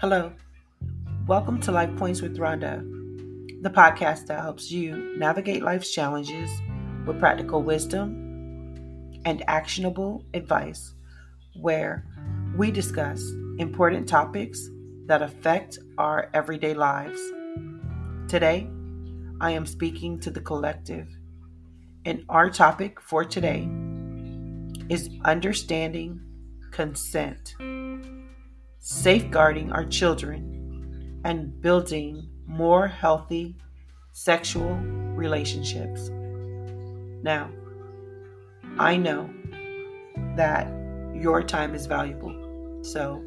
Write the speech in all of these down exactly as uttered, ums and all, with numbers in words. Hello, welcome to Life Points with Rhonda, the podcast that helps you navigate life's challenges with practical wisdom and actionable advice, where we discuss important topics that affect our everyday lives. Today, I am speaking to the collective, and our topic for today is understanding consent. Safeguarding our children and building more healthy sexual relationships. Now, I know that your time is valuable, so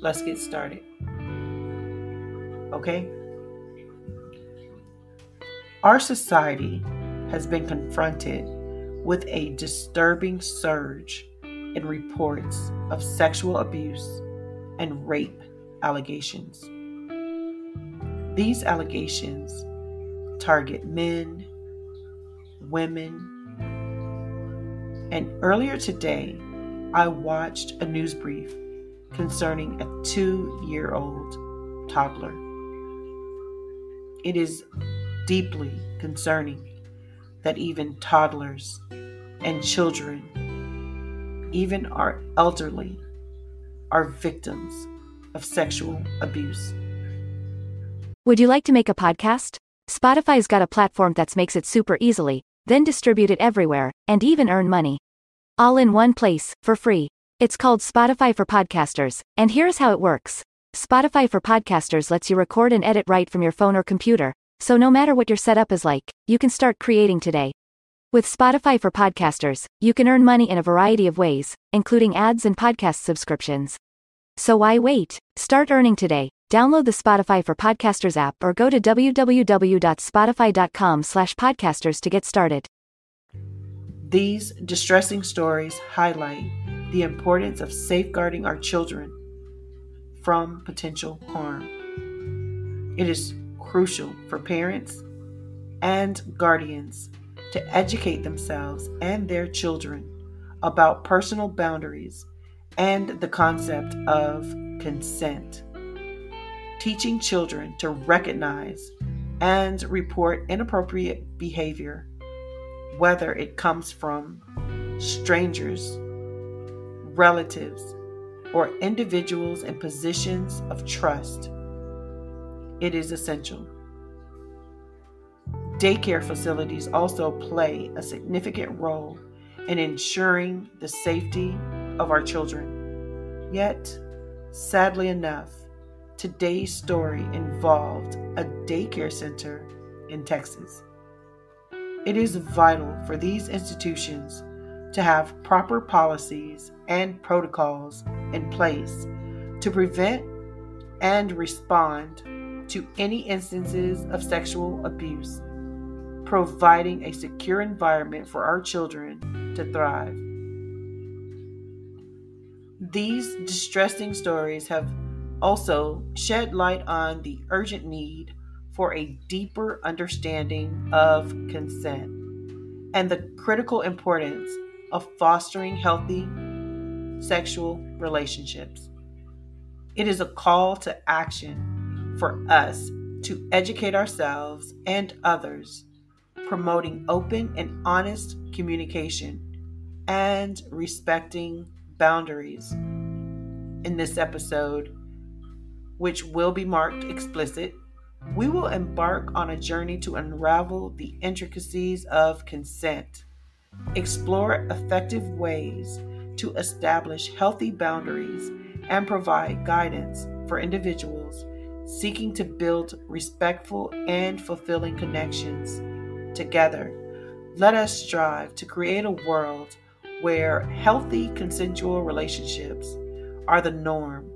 let's get started. Okay? Our society has been confronted with a disturbing surge in reports of sexual abuse and rape allegations. These allegations target men, women, and earlier today, I watched a news brief concerning a two-year-old toddler. It is deeply concerning that even toddlers and children, even our elderly, are victims of sexual abuse. Would you like to make a podcast? Spotify's got a platform that makes it super easily, then distribute it everywhere, and even earn money. All in one place, for free. It's called Spotify for Podcasters, and here's how it works. Spotify for Podcasters lets you record and edit right from your phone or computer, so no matter what your setup is like, you can start creating today. With Spotify for Podcasters, you can earn money in a variety of ways, including ads and podcast subscriptions. So why wait? Start earning today. Download the Spotify for Podcasters app or go to www.spotify.com slash podcasters to get started. These distressing stories highlight the importance of safeguarding our children from potential harm. It is crucial for parents and guardians to educate themselves and their children about personal boundaries and the concept of consent. Teaching children to recognize and report inappropriate behavior, whether it comes from strangers, relatives, or individuals in positions of trust, it is essential. Daycare facilities also play a significant role in ensuring the safety of our children. Yet, sadly enough, today's story involved a daycare center in Texas. It is vital for these institutions to have proper policies and protocols in place to prevent and respond to any instances of sexual abuse, providing a secure environment for our children to thrive. These distressing stories have also shed light on the urgent need for a deeper understanding of consent and the critical importance of fostering healthy sexual relationships. It is a call to action for us to educate ourselves and others, promoting open and honest communication, and respecting boundaries. In this episode, which will be marked explicit, we will embark on a journey to unravel the intricacies of consent, explore effective ways to establish healthy boundaries, and provide guidance for individuals seeking to build respectful and fulfilling connections. Together, let us strive to create a world where healthy consensual relationships are the norm,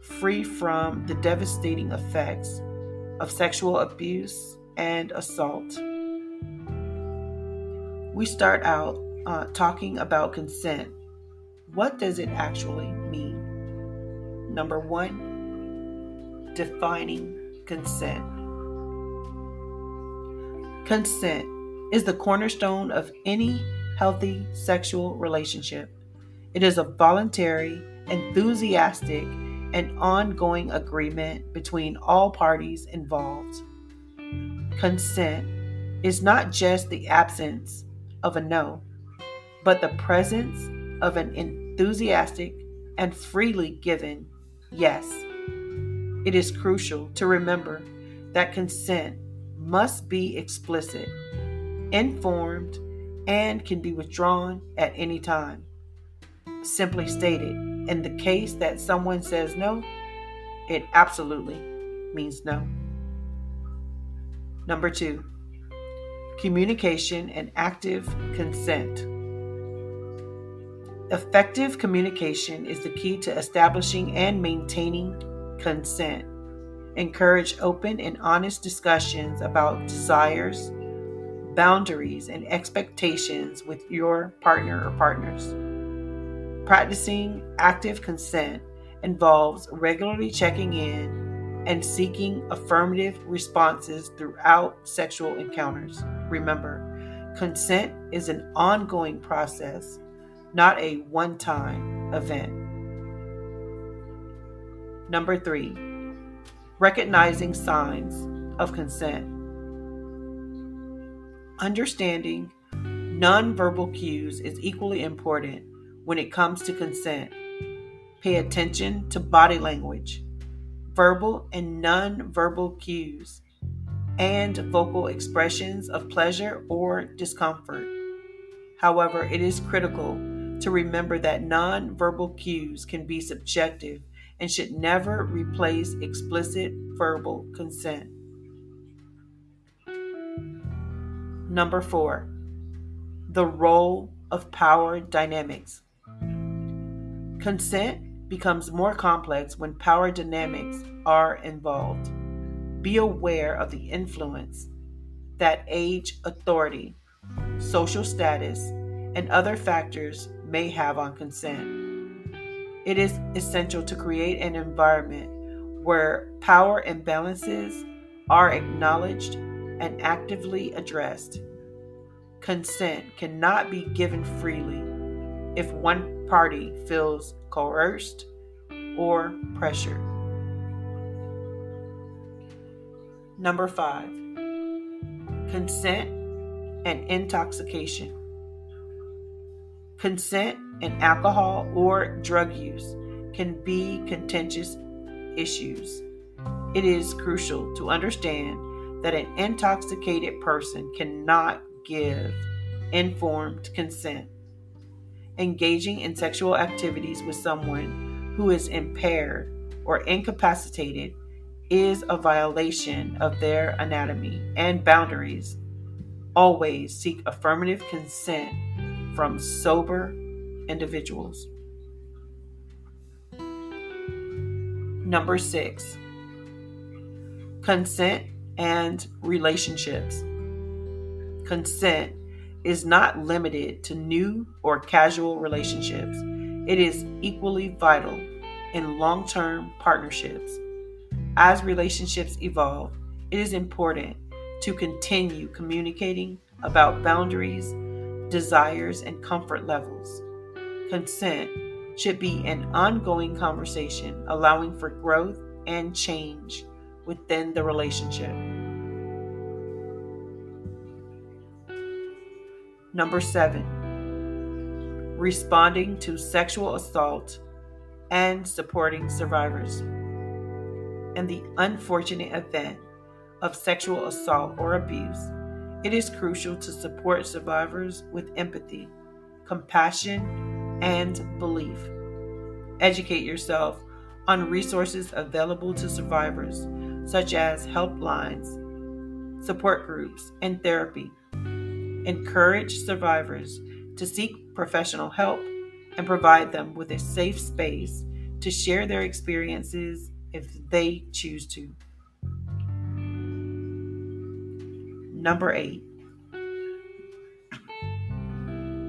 free from the devastating effects of sexual abuse and assault. We start out uh, talking about consent. What does it actually mean? Number one, defining consent. Consent is the cornerstone of any healthy sexual relationship. It is a voluntary, enthusiastic, an ongoing agreement between all parties involved. Consent is not just the absence of a no, but the presence of an enthusiastic and freely given yes. It is crucial to remember that consent must be explicit, informed, and can be withdrawn at any time. Simply stated, in the case that someone says no, it absolutely means no. Number two, communication and active consent. Effective communication is the key to establishing and maintaining consent. Encourage open and honest discussions about desires, boundaries, and expectations with your partner or partners. Practicing active consent involves regularly checking in and seeking affirmative responses throughout sexual encounters. Remember, consent is an ongoing process, not a one-time event. Number three, recognizing signs of consent. Understanding nonverbal cues is equally important when it comes to consent. Pay attention to body language, verbal and nonverbal cues, and vocal expressions of pleasure or discomfort. However, it is critical to remember that nonverbal cues can be subjective and should never replace explicit verbal consent. Number four, the role of power dynamics. Consent becomes more complex when power dynamics are involved. Be aware of the influence that age, authority, social status, and other factors may have on consent. It is essential to create an environment where power imbalances are acknowledged and actively addressed. Consent cannot be given freely if one party feels coerced or pressured. Number five, consent and intoxication. Consent and alcohol or drug use can be contentious issues. It is crucial to understand that an intoxicated person cannot give informed consent. Engaging in sexual activities with someone who is impaired or incapacitated is a violation of their anatomy and boundaries. Always seek affirmative consent from sober individuals. Number six, consent and relationships. Consent is not limited to new or casual relationships. It is equally vital in long-term partnerships. As relationships evolve, it is important to continue communicating about boundaries, desires, and comfort levels. Consent should be an ongoing conversation, allowing for growth and change within the relationship. Number seven, responding to sexual assault and supporting survivors. In the unfortunate event of sexual assault or abuse, it is crucial to support survivors with empathy, compassion, and belief. Educate yourself on resources available to survivors, such as helplines, support groups, and therapy. Encourage survivors to seek professional help and provide them with a safe space to share their experiences if they choose to. Number eight,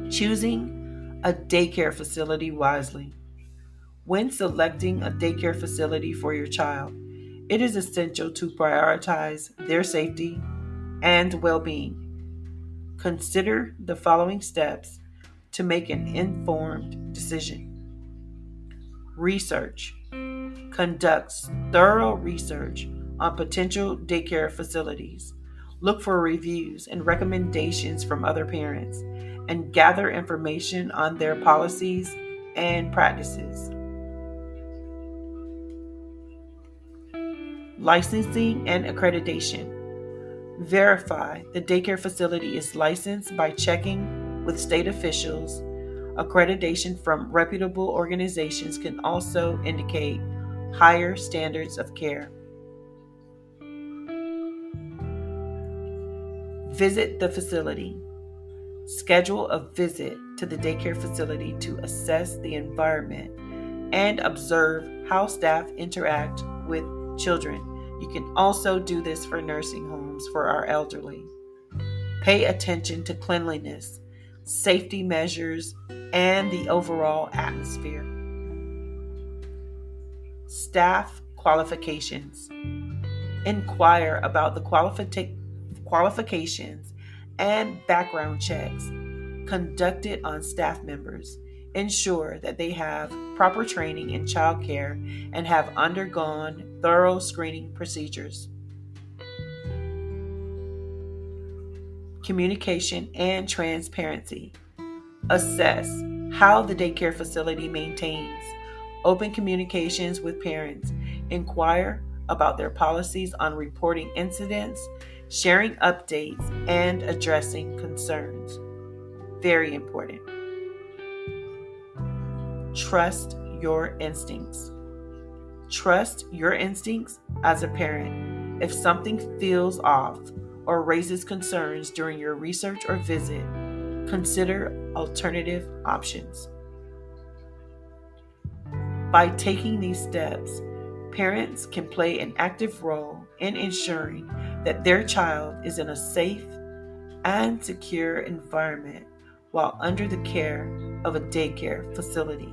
choosing a daycare facility wisely. When selecting a daycare facility for your child, it is essential to prioritize their safety and well-being. Consider the following steps to make an informed decision. Research. conducts thorough research on potential daycare facilities, look for reviews and recommendations from other parents, and gather information on their policies and practices. Licensing and accreditation. Verify the daycare facility is licensed by checking with state officials. Accreditation from reputable organizations can also indicate higher standards of care. Visit the facility. Schedule a visit to the daycare facility to assess the environment and observe how staff interact with children. You can also do this for nursing homes for our elderly. Pay attention to cleanliness, safety measures, and the overall atmosphere. Staff qualifications. Inquire about the qualifi- qualifications and background checks conducted on staff members. Ensure that they have proper training in child care and have undergone thorough screening procedures. Communication and transparency. Assess how the daycare facility maintains open communications with parents. Inquire about their policies on reporting incidents, sharing updates, and addressing concerns. Very important. Trust your instincts. Trust your instincts as a parent. If something feels off or raises concerns during your research or visit, consider alternative options. By taking these steps, parents can play an active role in ensuring that their child is in a safe and secure environment while under the care of a daycare facility.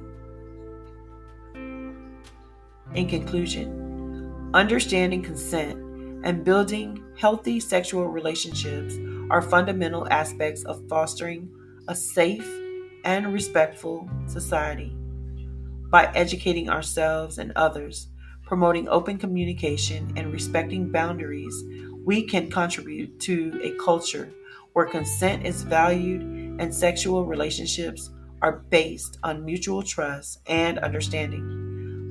In conclusion, understanding consent and building healthy sexual relationships are fundamental aspects of fostering a safe and respectful society. By educating ourselves and others, promoting open communication, and respecting boundaries, we can contribute to a culture where consent is valued and sexual relationships are based on mutual trust and understanding.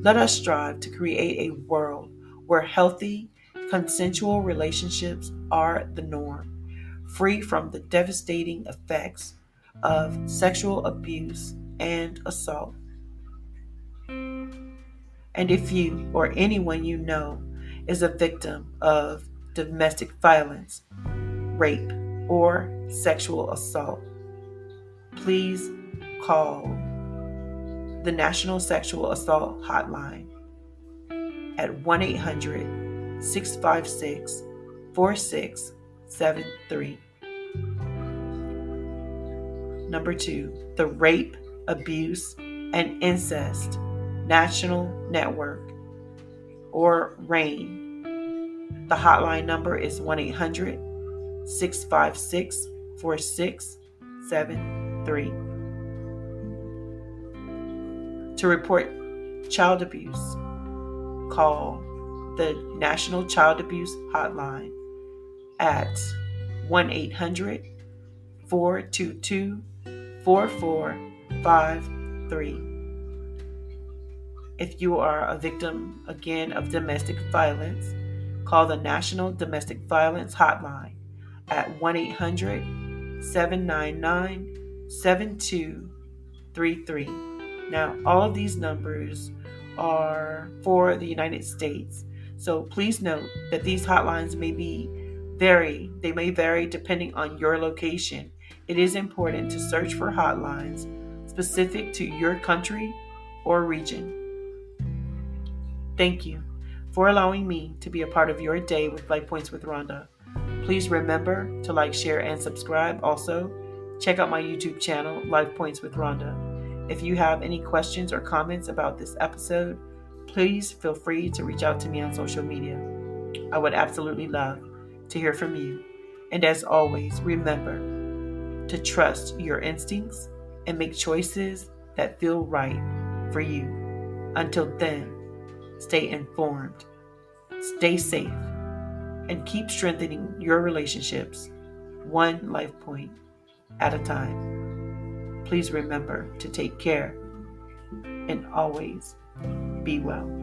Let us strive to create a world where healthy, consensual relationships are the norm, free from the devastating effects of sexual abuse and assault. And if you or anyone you know is a victim of domestic violence, rape, or sexual assault, please call the National Sexual Assault Hotline at one eight hundred, six five six, four six seven three. Number two, the Rape, Abuse, and Incest National Network, or RAINN. The hotline number is one eight hundred, six five six, four six seven three. To report child abuse, call the National Child Abuse Hotline at one eight hundred, four two two, four four five three. If you are a victim, again, of domestic violence, call the National Domestic Violence Hotline at one eight hundred, seven nine nine, seven two three three. Now, all of these numbers are for the United States, so please note that these hotlines may be vary. They may vary depending on your location. It is important to search for hotlines specific to your country or region. Thank you for allowing me to be a part of your day with Life Points with Rhonda. Please remember to like, share, and subscribe. Also, check out my YouTube channel, Life Points with Rhonda. If you have any questions or comments about this episode, please feel free to reach out to me on social media. I would absolutely love to hear from you. And as always, remember to trust your instincts and make choices that feel right for you. Until then, stay informed, stay safe, and keep strengthening your relationships one life point at a time. Please remember to take care and always be well.